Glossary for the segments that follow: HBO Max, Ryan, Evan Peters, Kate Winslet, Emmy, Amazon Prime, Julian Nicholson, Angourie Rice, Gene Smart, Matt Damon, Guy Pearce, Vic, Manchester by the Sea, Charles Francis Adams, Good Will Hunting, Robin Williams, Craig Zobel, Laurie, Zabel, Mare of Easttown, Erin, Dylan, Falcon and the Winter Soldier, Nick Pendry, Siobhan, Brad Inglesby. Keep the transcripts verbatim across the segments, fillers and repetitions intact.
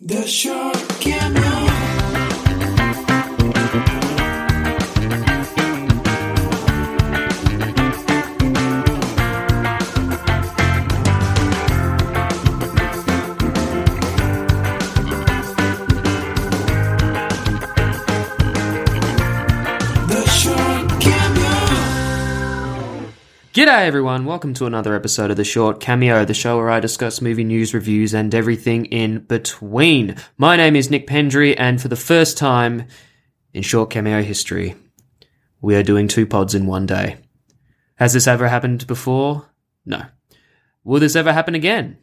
The shark can The Short Cameo. G'day everyone, welcome to another episode of The Short Cameo, the show where I discuss movie news, reviews, and everything in between. My name is Nick Pendry, and for the first time in Short Cameo history, we are doing two pods in one day. Has this ever happened before? No. Will this ever happen again?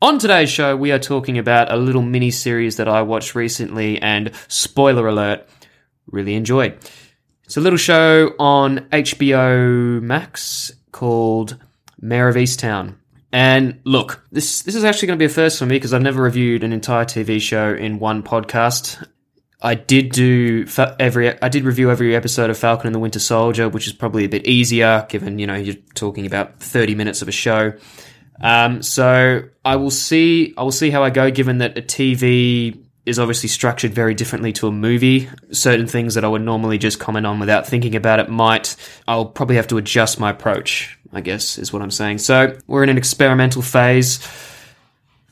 On today's show, we are talking about a little mini-series that I watched recently and, spoiler alert, really enjoyed. It's a little show on H B O Max called Mare of Easttown. And look, this this is actually going to be a first for me because I've never reviewed an entire T V show in one podcast. I did do every I did review every episode of Falcon and the Winter Soldier, which is probably a bit easier given, you know, you're talking about thirty minutes of a show. Um, so I will see, I will see how I go, given that a T V is obviously structured very differently to a movie. Certain things that I would normally just comment on without thinking about it might, I'll probably have to adjust my approach, I guess is what I'm saying. So we're in an experimental phase,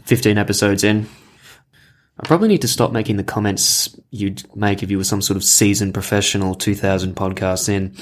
fifteen episodes in. I probably need to stop making the comments you'd make if you were some sort of seasoned professional two thousand podcasts in.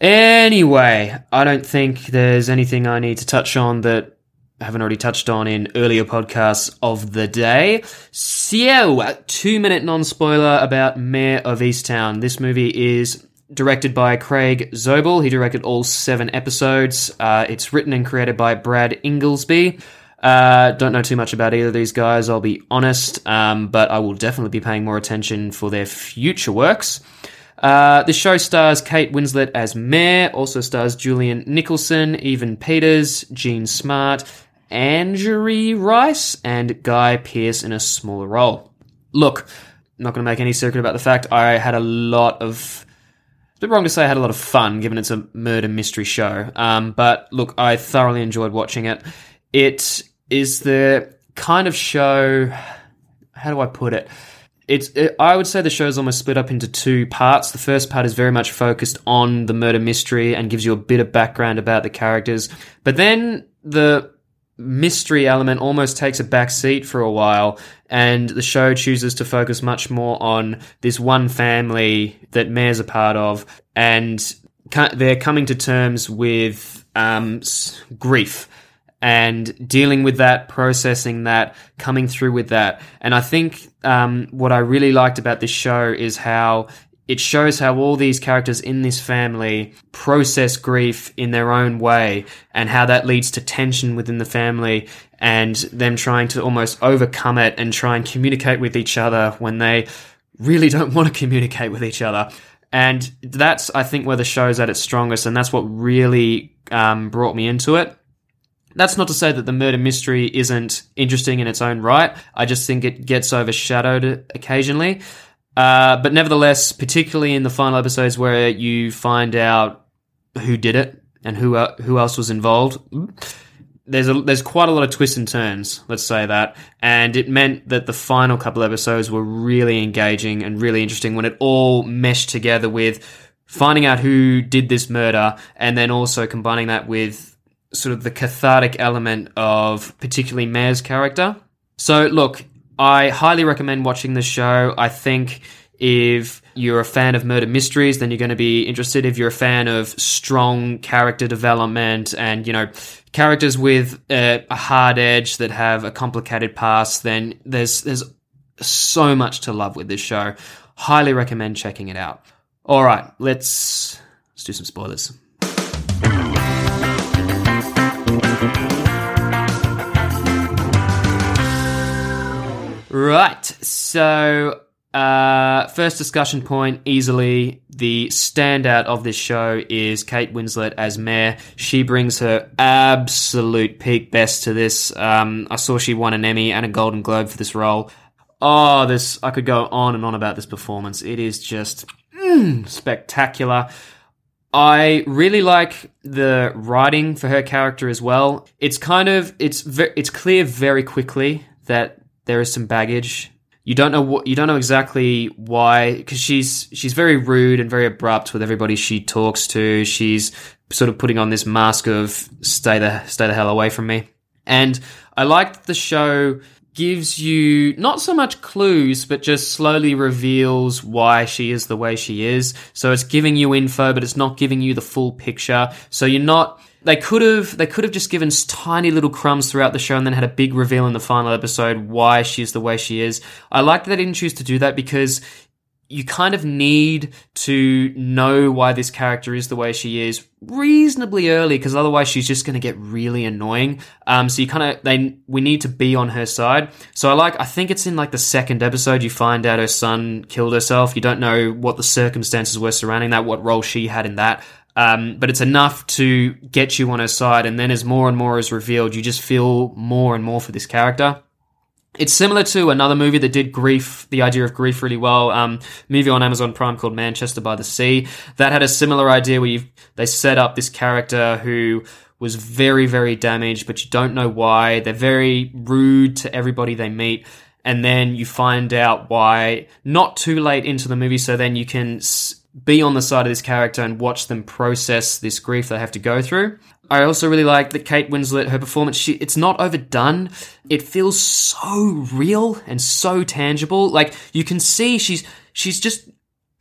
Anyway, I don't think there's anything I need to touch on that I haven't already touched on in earlier podcasts of the day. So, a two-minute non-spoiler about Mare of Easttown. This movie is directed by Craig Zobel. He directed all seven episodes. Uh, it's written and created by Brad Inglesby. Uh, don't know too much about either of these guys, I'll be honest, um, but I will definitely be paying more attention for their future works. Uh, the show stars Kate Winslet as Mare, also stars Julian Nicholson, Evan Peters, Gene Smart, Angourie Rice, and Guy Pearce in a smaller role. Look, I'm not going to make any secret about the fact I had a lot of... It's a bit wrong to say I had a lot of fun, given it's a murder mystery show. Um, but look, I thoroughly enjoyed watching it. It is the kind of show... How do I put it? It's. It, I would say the show's almost split up into two parts. The first part is very much focused on the murder mystery and gives you a bit of background about the characters. But then the mystery element almost takes a back seat for a while, and the show chooses to focus much more on this one family that Mare's a part of, and they're coming to terms with um, grief. And dealing with that, processing that, coming through with that. And I think um, what I really liked about this show is how it shows how all these characters in this family process grief in their own way and how that leads to tension within the family and them trying to almost overcome it and try and communicate with each other when they really don't want to communicate with each other. And that's, I think, where the show's at its strongest, and that's what really um, brought me into it. That's not to say that the murder mystery isn't interesting in its own right. I just think it gets overshadowed occasionally. Uh, but nevertheless, particularly in the final episodes where you find out who did it and who uh, who else was involved, there's a, there's quite a lot of twists and turns, let's say that. And it meant that the final couple episodes were really engaging and really interesting when it all meshed together with finding out who did this murder and then also combining that with sort of the cathartic element of particularly Mare's character. So, look, I highly recommend watching this show. I think if you're a fan of murder mysteries, then you're going to be interested. If you're a fan of strong character development and, you know, characters with a, a hard edge that have a complicated past, then there's there's so much to love with this show. Highly recommend checking it out. All right, let's let's do some spoilers. Right, so uh, first discussion point, easily the standout of this show is Kate Winslet as Mare. She brings her absolute peak best to this. Um, I saw she won an Emmy and a Golden Globe for this role. Oh, this I could go on and on about this performance. It is just mm, spectacular. I really like the writing for her character as well. It's kind of it's ve- it's clear very quickly that there is some baggage. You don't know what you don't know exactly why, because she's she's very rude and very abrupt with everybody she talks to. She's sort of putting on this mask of stay the stay the hell away from me. And I like that the show gives you not so much clues, but just slowly reveals why she is the way she is. So it's giving you info, but it's not giving you the full picture. So you're not... They could have they could have just given tiny little crumbs throughout the show and then had a big reveal in the final episode why she's the way she is. I like that they didn't choose to do that because you kind of need to know why this character is the way she is reasonably early, because otherwise she's just going to get really annoying. Um, so you kind of they we need to be on her side. So I like I think it's in like the second episode you find out her son killed herself. You don't know what the circumstances were surrounding that, what role she had in that. Um, but it's enough to get you on her side, and then as more and more is revealed, you just feel more and more for this character. It's similar to another movie that did grief, the idea of grief really well, um, movie on Amazon Prime called Manchester by the Sea. That had a similar idea where you've, they set up this character who was very, very damaged, but you don't know why. They're very rude to everybody they meet. And then you find out why not too late into the movie, so then you can be on the side of this character and watch them process this grief they have to go through. I also really like that Kate Winslet, her performance, she, it's not overdone. It feels so real and so tangible. Like, you can see she's she's just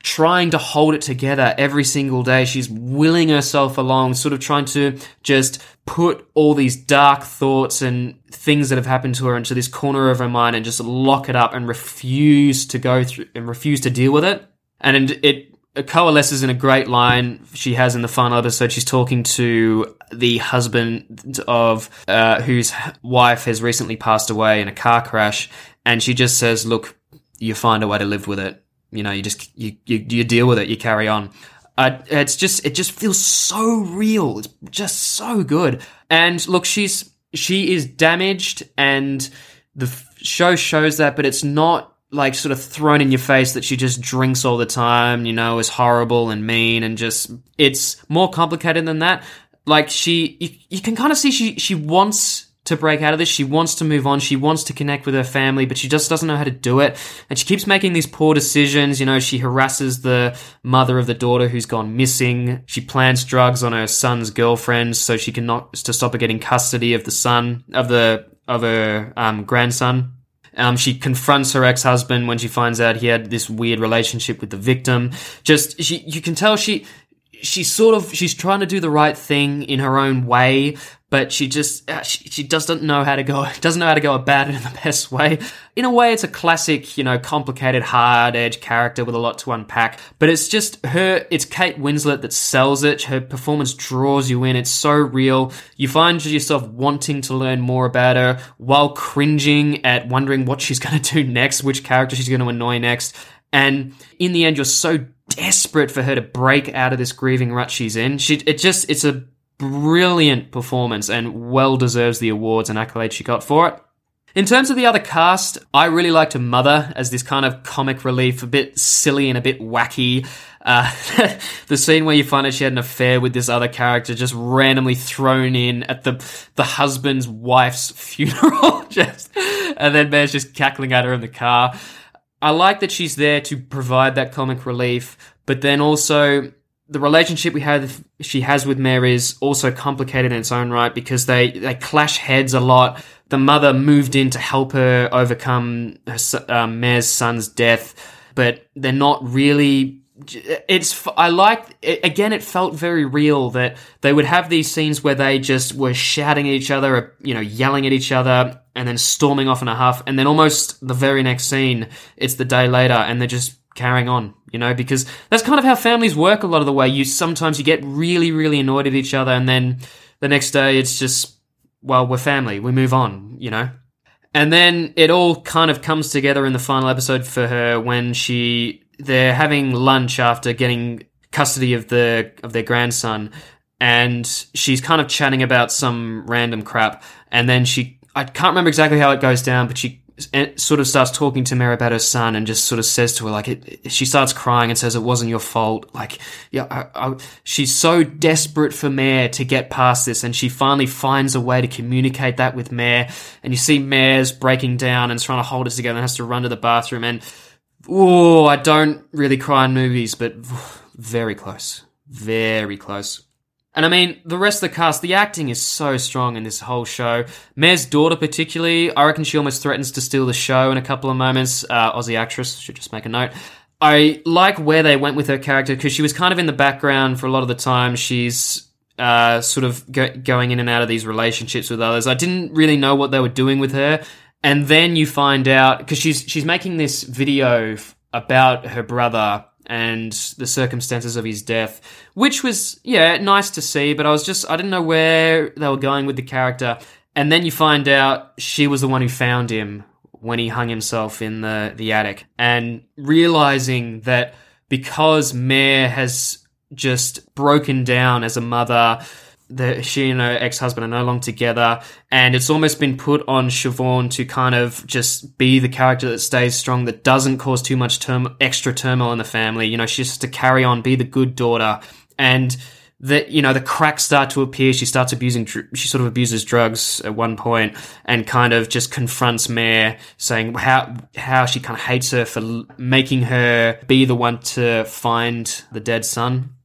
trying to hold it together every single day. She's willing herself along, sort of trying to just put all these dark thoughts and things that have happened to her into this corner of her mind and just lock it up and refuse to go through and refuse to deal with it. And it... It coalesces in a great line she has in the final episode. She's talking to the husband of uh, whose wife has recently passed away in a car crash, and she just says, "Look, you find a way to live with it. You know, you just you you, you deal with it. You carry on." Uh, it's just it just feels so real. It's just so good. And look, she's she is damaged, and the show shows that, but it's not like sort of thrown in your face that she just drinks all the time, you know, is horrible and mean and just, it's more complicated than that. Like she, you, you can kind of see she, she wants to break out of this. She wants to move on. She wants to connect with her family, but she just doesn't know how to do it. And she keeps making these poor decisions. You know, she harasses the mother of the daughter who's gone missing. She plants drugs on her son's girlfriend so she can not, to stop her getting custody of the son, of the, of her, um, grandson. Um, she confronts her ex-husband when she finds out he had this weird relationship with the victim. Just, she, you can tell she, she's sort of, she's trying to do the right thing in her own way, but she just, she, she doesn't know how to go, doesn't know how to go about it in the best way. In a way, it's a classic, you know, complicated, hard-edged character with a lot to unpack, but it's just her, it's Kate Winslet that sells it. Her performance draws you in. It's so real. You find yourself wanting to learn more about her while cringing at wondering what she's going to do next, which character she's going to annoy next. And in the end, you're so desperate for her to break out of this grieving rut she's in. She, it just, it's a brilliant performance and well deserves the awards and accolades she got for it. In terms of the other cast, I really liked her mother as this kind of comic relief, a bit silly and a bit wacky. Uh, the scene where you find out she had an affair with this other character just randomly thrown in at the the husband's wife's funeral, just, and then man's just cackling at her in the car. I like that she's there to provide that comic relief, but then also the relationship we have she has with Mare is also complicated in its own right because they, they clash heads a lot. The mother moved in to help her overcome her, uh, Mare's son's death, but they're not really. It's I like again. It felt very real that they would have these scenes where they just were shouting at each other, you know, yelling at each other, and then storming off in a huff, and then almost the very next scene, it's the day later, and they're just carrying on, you know, because that's kind of how families work a lot of the way. You sometimes you get really, really annoyed at each other, and then the next day it's just, well, we're family, we move on, you know. And then it all kind of comes together in the final episode for her when she they're having lunch after getting custody of the of their grandson, and she's kind of chatting about some random crap, and then she. I can't remember exactly how it goes down, but she sort of starts talking to Mare about her son and just sort of says to her, like, it, it, she starts crying and says it wasn't your fault. Like, yeah, I, I, she's so desperate for Mare to get past this, and she finally finds a way to communicate that with Mare. And you see Mare's breaking down and trying to hold us together and has to run to the bathroom. And, oh, I don't really cry in movies, but very close, very close. And, I mean, the rest of the cast, the acting is so strong in this whole show. Mare's daughter particularly, I reckon she almost threatens to steal the show in a couple of moments. Uh, Aussie actress, should just make a note. I like where they went with her character, because she was kind of in the background for a lot of the time. She's uh, sort of go- going in and out of these relationships with others. I didn't really know what they were doing with her. And then you find out, because she's, she's making this video f- about her brother and the circumstances of his death, which was, yeah, nice to see, but I was just, I didn't know where they were going with the character. And then you find out she was the one who found him when he hung himself in the, the attic. And realizing that because Mare has just broken down as a mother, that she and her ex-husband are no longer together, and it's almost been put on Siobhan to kind of just be the character that stays strong, that doesn't cause too much term- extra turmoil in the family. You know, she's just to carry on, be the good daughter. And that, you know, the cracks start to appear. She starts abusing, she sort of abuses drugs at one point and kind of just confronts Mare, saying how how she kind of hates her for making her be the one to find the dead son.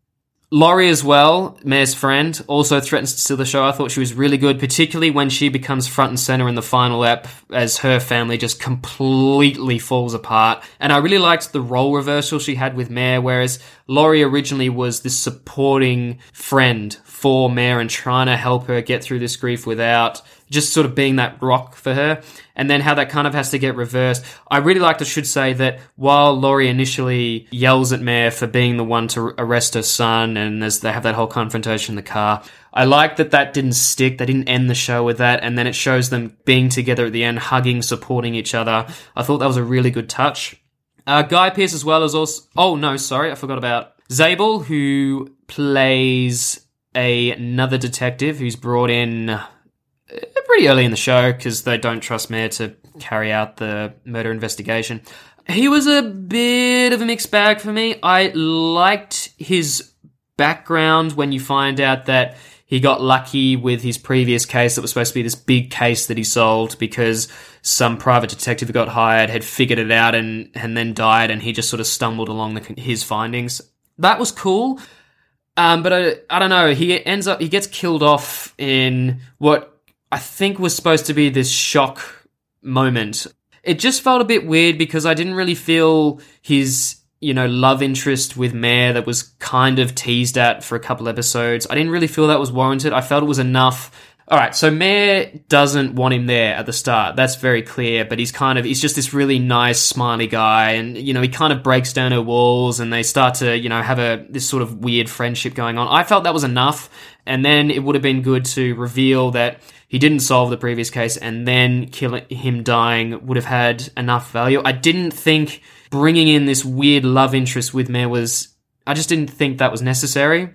Laurie as well, Mare's friend, also threatens to steal the show. I thought she was really good, particularly when she becomes front and center in the final ep as her family just completely falls apart. And I really liked the role reversal she had with Mare, whereas Laurie originally was this supporting friend for Mare and trying to help her get through this grief without just sort of being that rock for her. And then how that kind of has to get reversed. I really liked, I should say, that while Laurie initially yells at Mare for being the one to arrest her son, and as they have that whole confrontation in the car, I liked that that didn't stick. They didn't end the show with that. And then it shows them being together at the end, hugging, supporting each other. I thought that was a really good touch. Uh, Guy Pearce as well as also... Oh, no, sorry. I forgot about Zabel, who plays a, another detective who's brought in pretty early in the show because they don't trust Mare to carry out the murder investigation. He was a bit of a mixed bag for me. I liked his background when you find out that he got lucky with his previous case that was supposed to be this big case that he solved because some private detective who got hired had figured it out and, and then died, and he just sort of stumbled along the, his findings. That was cool, um, but I, I don't know. He ends up, he gets killed off in what I think was supposed to be this shock moment. It just felt a bit weird because I didn't really feel his, you know, love interest with Mare that was kind of teased at for a couple episodes. I didn't really feel that was warranted. I felt it was enough. All right, so Mare doesn't want him there at the start. That's very clear, but he's kind of, he's just this really nice, smiley guy, and, you know, he kind of breaks down her walls and they start to, you know, have a this sort of weird friendship going on. I felt that was enough, and then it would have been good to reveal that he didn't solve the previous case, and then kill him dying would have had enough value. I didn't think bringing in this weird love interest with Mare was... I just didn't think that was necessary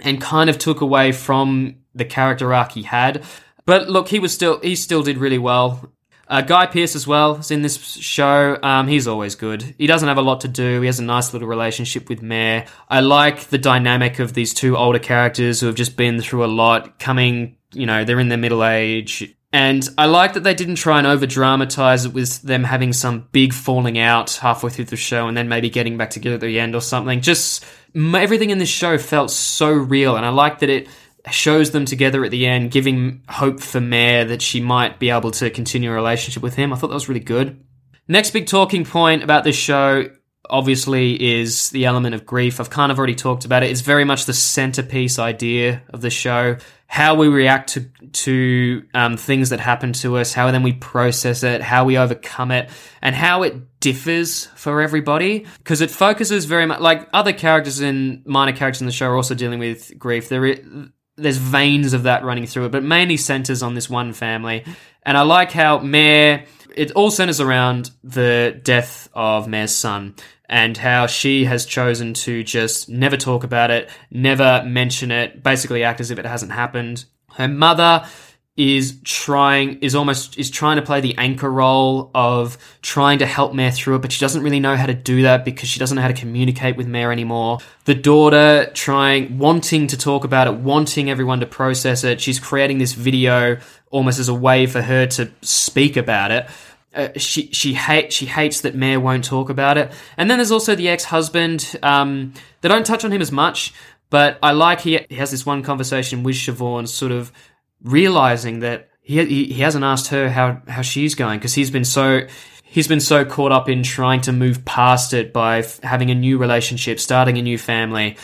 and kind of took away from the character arc he had. But look, he was still he still did really well. Uh, Guy Pearce as well is in this show. Um, he's always good. He doesn't have a lot to do. He has a nice little relationship with Mare. I like the dynamic of these two older characters who have just been through a lot, coming... You know, they're in their middle age. And I like that they didn't try and over-dramatize it with them having some big falling out halfway through the show and then maybe getting back together at the end or something. Just everything in this show felt so real. And I like that it shows them together at the end, giving hope for Mare that she might be able to continue a relationship with him. I thought that was really good. Next big talking point about this show, obviously, is the element of grief. I've kind of already talked about it. It's very much the centerpiece idea of the show. How we react to to um, things that happen to us, how then we process it, how we overcome it, and how it differs for everybody. Because it focuses very much, like other characters in, minor characters in the show are also dealing with grief. There is, there's veins of that running through it, but mainly centers on this one family. And I like how Mare, it all centers around the death of Mare's son and how she has chosen to just never talk about it, never mention it, basically act as if it hasn't happened. Her mother is trying is almost is trying to play the anchor role of trying to help Mare through it, but she doesn't really know how to do that because she doesn't know how to communicate with Mare anymore. The daughter trying wanting to talk about it, wanting everyone to process it. She's creating this video almost as a way for her to speak about it. Uh, she she hates she hates that Mare won't talk about it. And then there's also the ex-husband. Um, they don't touch on him as much, but I like he, he has this one conversation with Siobhan, sort of realizing that he, he he hasn't asked her how how she's going, because he's been so he's been so caught up in trying to move past it by f- having a new relationship, starting a new family.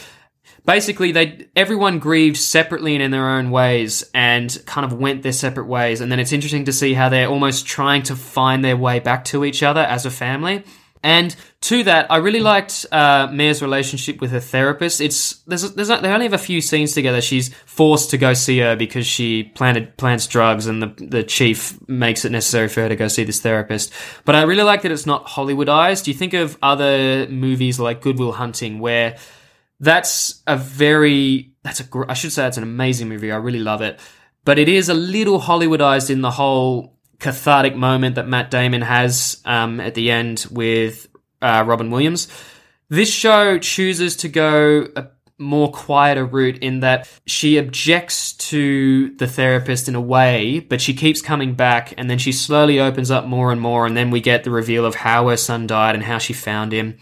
Basically, they everyone grieved separately and in their own ways, and kind of went their separate ways. And then it's interesting to see how they're almost trying to find their way back to each other as a family. And to that, I really liked uh, Mare's relationship with her therapist. It's there's there's they only have a few scenes together. She's forced to go see her because she planted plants drugs, and the the chief makes it necessary for her to go see this therapist. But I really like that it's not Hollywoodized. You think of other movies like Good Will Hunting, where that's a very that's a I should say that's an amazing movie. I really love it, but it is a little Hollywoodized in the whole cathartic moment that Matt Damon has um, at the end with uh, Robin Williams. This show chooses to go a more quieter route in that she objects to the therapist in a way, but she keeps coming back, and then she slowly opens up more and more, and then we get the reveal of how her son died and how she found him.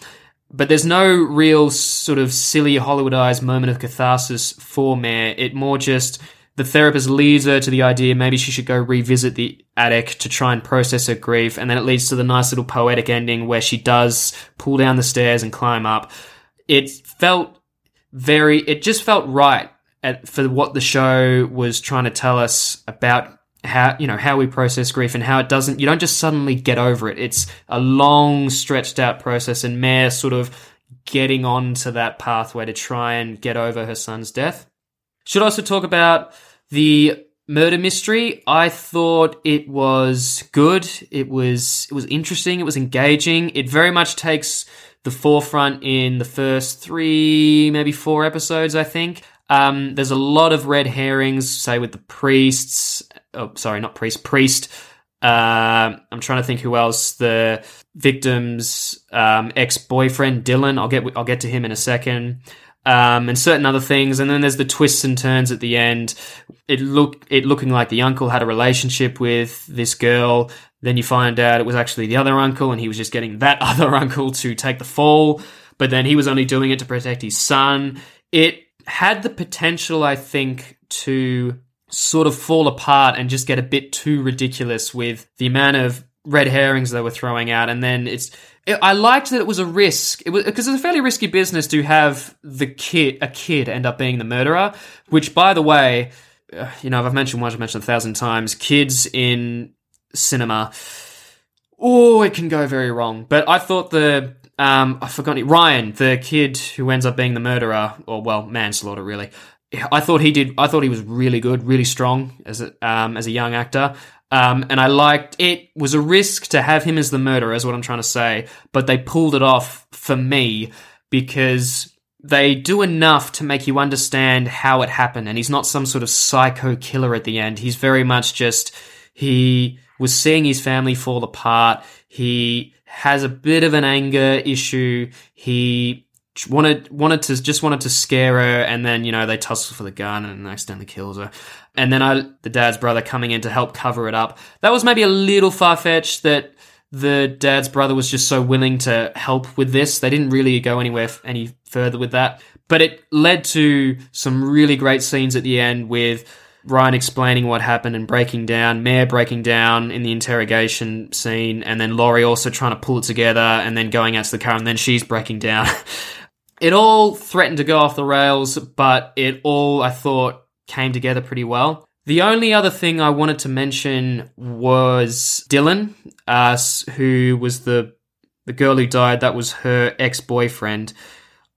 But there's no real sort of silly Hollywoodized moment of catharsis for Mare. It more just... the therapist leads her to the idea maybe she should go revisit the attic to try and process her grief, and then it leads to the nice little poetic ending where she does pull down the stairs and climb up. It felt very... It just felt right at, for what the show was trying to tell us about how, you know, how we process grief and how it doesn't... You don't just suddenly get over it. It's a long, stretched-out process, and Mare sort of getting onto that pathway to try and get over her son's death. Should also talk about the murder mystery. I thought it was good. It was it was interesting. It was engaging. It very much takes the forefront in the first three, maybe four episodes, I think. Um, there's a lot of red herrings, say with the priests. Oh, sorry, not priest, priest. Uh, I'm trying to think who else. The victim's um, ex-boyfriend, Dylan. I'll get I'll get to him in a second. Um, and certain other things, and then there's the twists and turns at the end. It look it looking like the uncle had a relationship with this girl. Then you find out it was actually the other uncle, and he was just getting that other uncle to take the fall. But then he was only doing it to protect his son. It had the potential, I think, to sort of fall apart and just get a bit too ridiculous with the amount of red herrings they were throwing out, and then it's... I liked that it was a risk. It was because it's a fairly risky business to have the kid, a kid, end up being the murderer. Which, by the way, you know, I've mentioned once, I've mentioned a thousand times. Kids in cinema, oh, it can go very wrong. But I thought the um, I forgot it. Ryan, the kid who ends up being the murderer, or well, manslaughter, really. I thought he did. I thought he was really good, really strong as a, um, as a young actor. Um, and I liked it was a risk to have him as the murderer is what I'm trying to say, but they pulled it off for me because they do enough to make you understand how it happened, and he's not some sort of psycho killer at the end. He's very much just, he was seeing his family fall apart. He has a bit of an anger issue. He wanted wanted to just wanted to scare her, and then, you know, they tussle for the gun and accidentally kills her. And then I, the dad's brother coming in to help cover it up. That was maybe a little far-fetched that the dad's brother was just so willing to help with this. They didn't really go anywhere f- any further with that. But it led to some really great scenes at the end with Ryan explaining what happened and breaking down, Mare breaking down in the interrogation scene, and then Laurie also trying to pull it together and then going out to the car, and then she's breaking down. It all threatened to go off the rails, but it all, I thought, came together pretty well. The only other thing I wanted to mention was Dylan, uh, who was the the girl who died. That was her ex-boyfriend.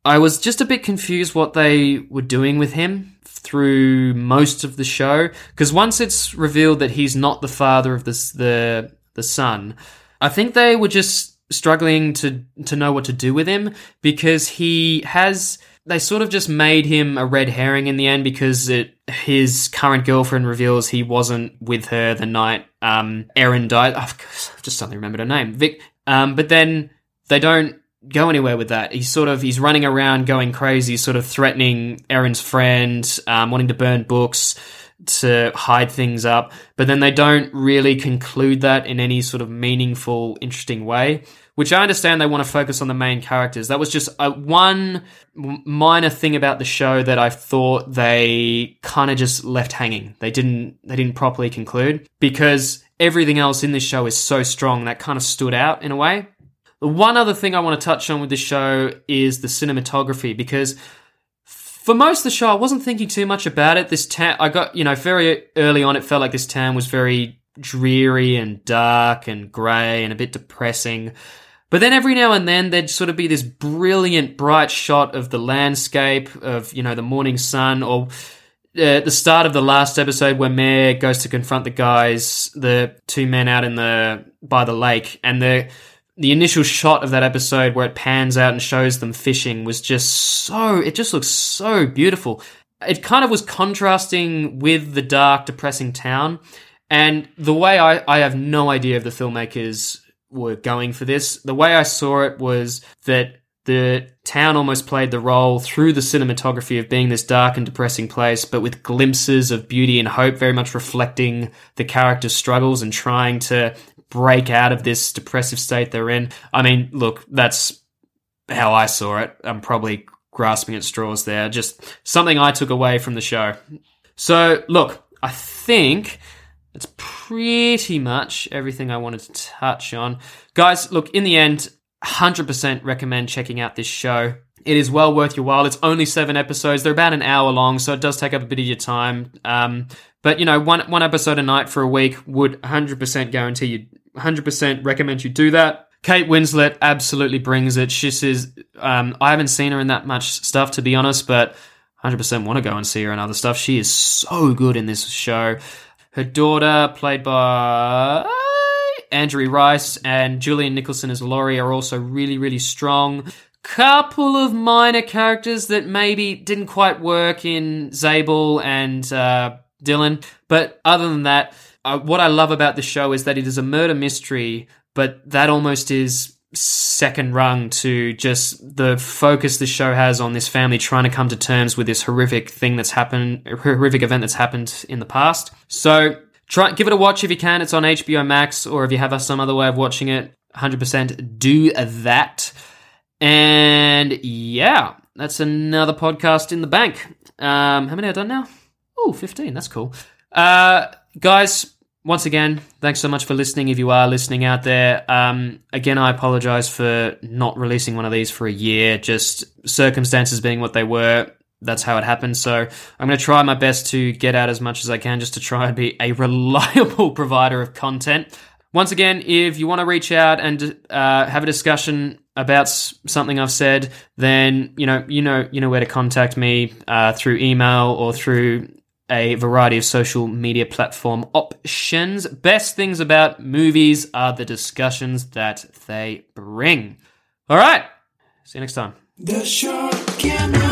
I was just a bit confused what they were doing with him through most of the show, because once it's revealed that he's not the father of this, the the son, I think they were just struggling to to know what to do with him, because he has... they sort of just made him a red herring in the end because it, his current girlfriend reveals he wasn't with her the night um, Erin died. I've just suddenly remembered her name, Vic. Um, but then they don't go anywhere with that. He's sort of he's running around going crazy, sort of threatening Erin's friend, um, wanting to burn books, to hide things up, but then they don't really conclude that in any sort of meaningful, interesting way, which I understand they want to focus on the main characters. That was just a, one minor thing about the show that I thought they kind of just left hanging. They didn't they didn't properly conclude because everything else in this show is so strong that kind of stood out in a way. The one other thing I want to touch on with this show is the cinematography, because for most of the show, I wasn't thinking too much about it. This town, I got, you know, very early on, it felt like this town was very dreary and dark and grey and a bit depressing. But then every now and then, there'd sort of be this brilliant, bright shot of the landscape, of, you know, the morning sun, or uh, the start of the last episode where Mare goes to confront the guys, the two men out in the by the lake, and the The initial shot of that episode where it pans out and shows them fishing was just so... It just looks so beautiful. It kind of was contrasting with the dark, depressing town. And the way I, I have no idea if the filmmakers were going for this. The way I saw it was that the town almost played the role through the cinematography of being this dark and depressing place, but with glimpses of beauty and hope, very much reflecting the characters' struggles and trying to break out of this depressive state they're in. I mean, look, that's how I saw it. I'm probably grasping at straws there. Just something I took away from the show. So, look, I think that's pretty much everything I wanted to touch on. Guys, look, in the end, one hundred percent recommend checking out this show. It is well worth your while. It's only seven episodes. They're about an hour long, so it does take up a bit of your time. Um, but, you know, one one episode a night for a week would one hundred percent guarantee you, one hundred percent recommend you do that. Kate Winslet absolutely brings it. She says, um, I haven't seen her in that much stuff, to be honest, but one hundred percent want to go and see her in other stuff. She is so good in this show. Her daughter, played by Angourie Rice, and Julian Nicholson as Laurie are also really, really strong. Couple of minor characters that maybe didn't quite work in Zabel and uh, Dylan. But other than that, uh, what I love about the show is that it is a murder mystery, but that almost is second rung to just the focus the show has on this family trying to come to terms with this horrific thing that's happened, horrific event that's happened in the past. So try give it a watch if you can. It's on H B O Max, or if you have some other way of watching it, one hundred percent do that. And yeah, that's another podcast in the bank. Um, how many are done now? Oh, fifteen. That's cool. Uh, guys, once again, thanks so much for listening. If you are listening out there, um, again, I apologize for not releasing one of these for a year, just circumstances being what they were. That's how it happened. So I'm going to try my best to get out as much as I can, just to try and be a reliable provider of content. Once again, if you want to reach out and uh, have a discussion about something I've said, then you know you know you know where to contact me uh, through email or through a variety of social media platform options. Best things about movies are the discussions that they bring. All right, see you next time. The Shark Camera.